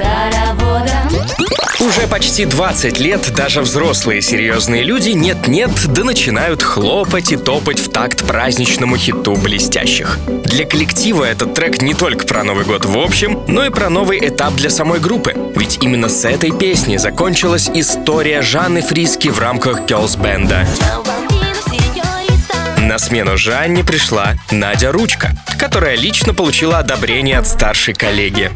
хороводом. Уже почти 20 лет даже взрослые серьезные люди нет-нет, да начинают хлопать и топать в такт праздничному хиту «Блестящих». Для коллектива этот трек не только про Новый год в общем, но и про новый этап для самой группы. Ведь именно с этой песни закончилась история Жанны Фриски в рамках Girls Band. На смену Жанне пришла Надя Ручка, которая лично получила одобрение от старшей коллеги.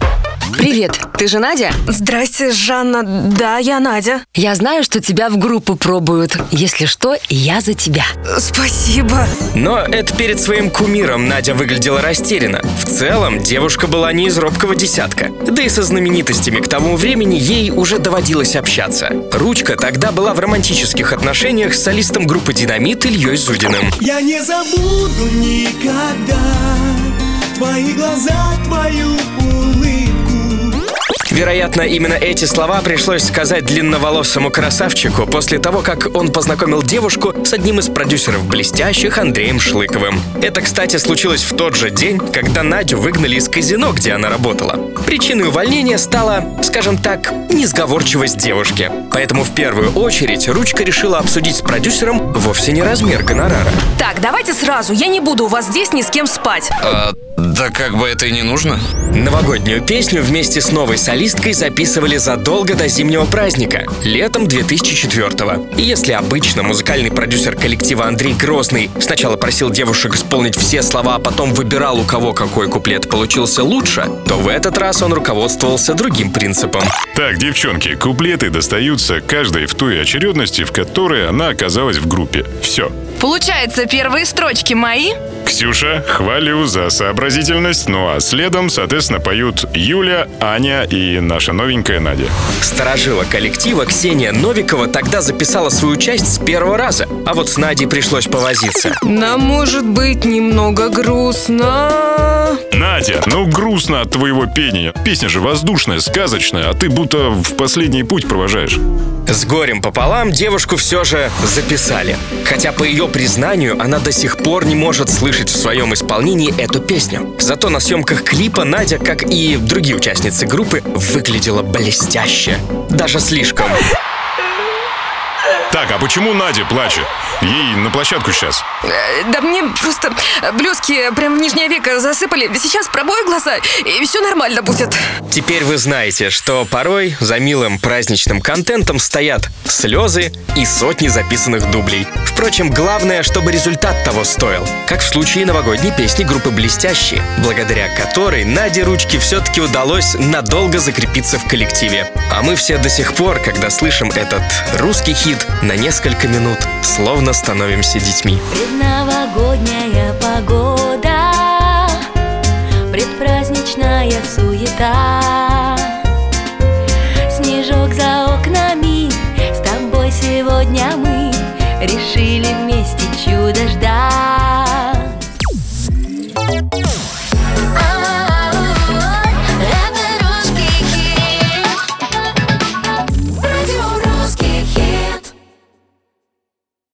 Привет, ты же Надя? Здрасте, Жанна. Да, я Надя. Я знаю, что тебя в группу пробуют. Если что, я за тебя. Спасибо. Но это перед своим кумиром Надя выглядела растерянно. В целом, девушка была не из робкого десятка. Да и со знаменитостями к тому времени ей уже доводилось общаться. Ручка тогда была в романтических отношениях с солистом группы «Динамит» Ильей Зудиным. Я не забуду никогда твои глаза, твою улыбку. Вероятно, именно эти слова пришлось сказать длинноволосому красавчику после того, как он познакомил девушку с одним из продюсеров «Блестящих» Андреем Шлыковым. Это, кстати, случилось в тот же день, когда Надю выгнали из казино, где она работала. Причиной увольнения стала, скажем так, несговорчивость девушки. Поэтому в первую очередь Ручка решила обсудить с продюсером вовсе не размер гонорара. Так, давайте сразу, я не буду у вас здесь ни с кем спать. Да как бы это и не нужно. Новогоднюю песню вместе с новой солисткой записывали задолго до зимнего праздника, летом 2004-го. И если обычно музыкальный продюсер коллектива Андрей Грозный сначала просил девушек исполнить все слова, а потом выбирал, у кого какой куплет получился лучше, то в этот раз он руководствовался другим принципом. Так, девчонки, куплеты достаются каждой в той очередности, в которой она оказалась в группе. Все. Получается, первые строчки мои? Ксюша, хвалю за сообразительность, ну а следом, соответственно, поют Юля, Аня и наша новенькая Надя. Старожила коллектива Ксения Новикова тогда записала свою часть с первого раза, а вот с Надей пришлось повозиться. Нам может быть немного грустно. Надя, ну грустно от твоего пения. Песня же воздушная, сказочная, а ты будто в последний путь провожаешь. С горем пополам девушку все же записали. Хотя, по ее признанию, она до сих пор не может слышать в своем исполнении эту песню. Зато на съемках клипа Надя, как и другие участницы группы, выглядела блестяще. Даже слишком. Так, а почему Надя плачет? Ей на площадку сейчас. Да мне просто блестки прям в нижнее веко засыпали. Сейчас пробою глаза, и все нормально будет. Теперь вы знаете, что порой за милым праздничным контентом стоят слезы и сотни записанных дублей. Впрочем, главное, чтобы результат того стоил. Как в случае новогодней песни группы «Блестящие», благодаря которой Наде Ручке все-таки удалось надолго закрепиться в коллективе. А мы все до сих пор, когда слышим этот русский хит, на несколько минут словно становимся детьми. Предновогодняя погода, предпраздничная суета, снежок за окнами, с тобой сегодня мы решили.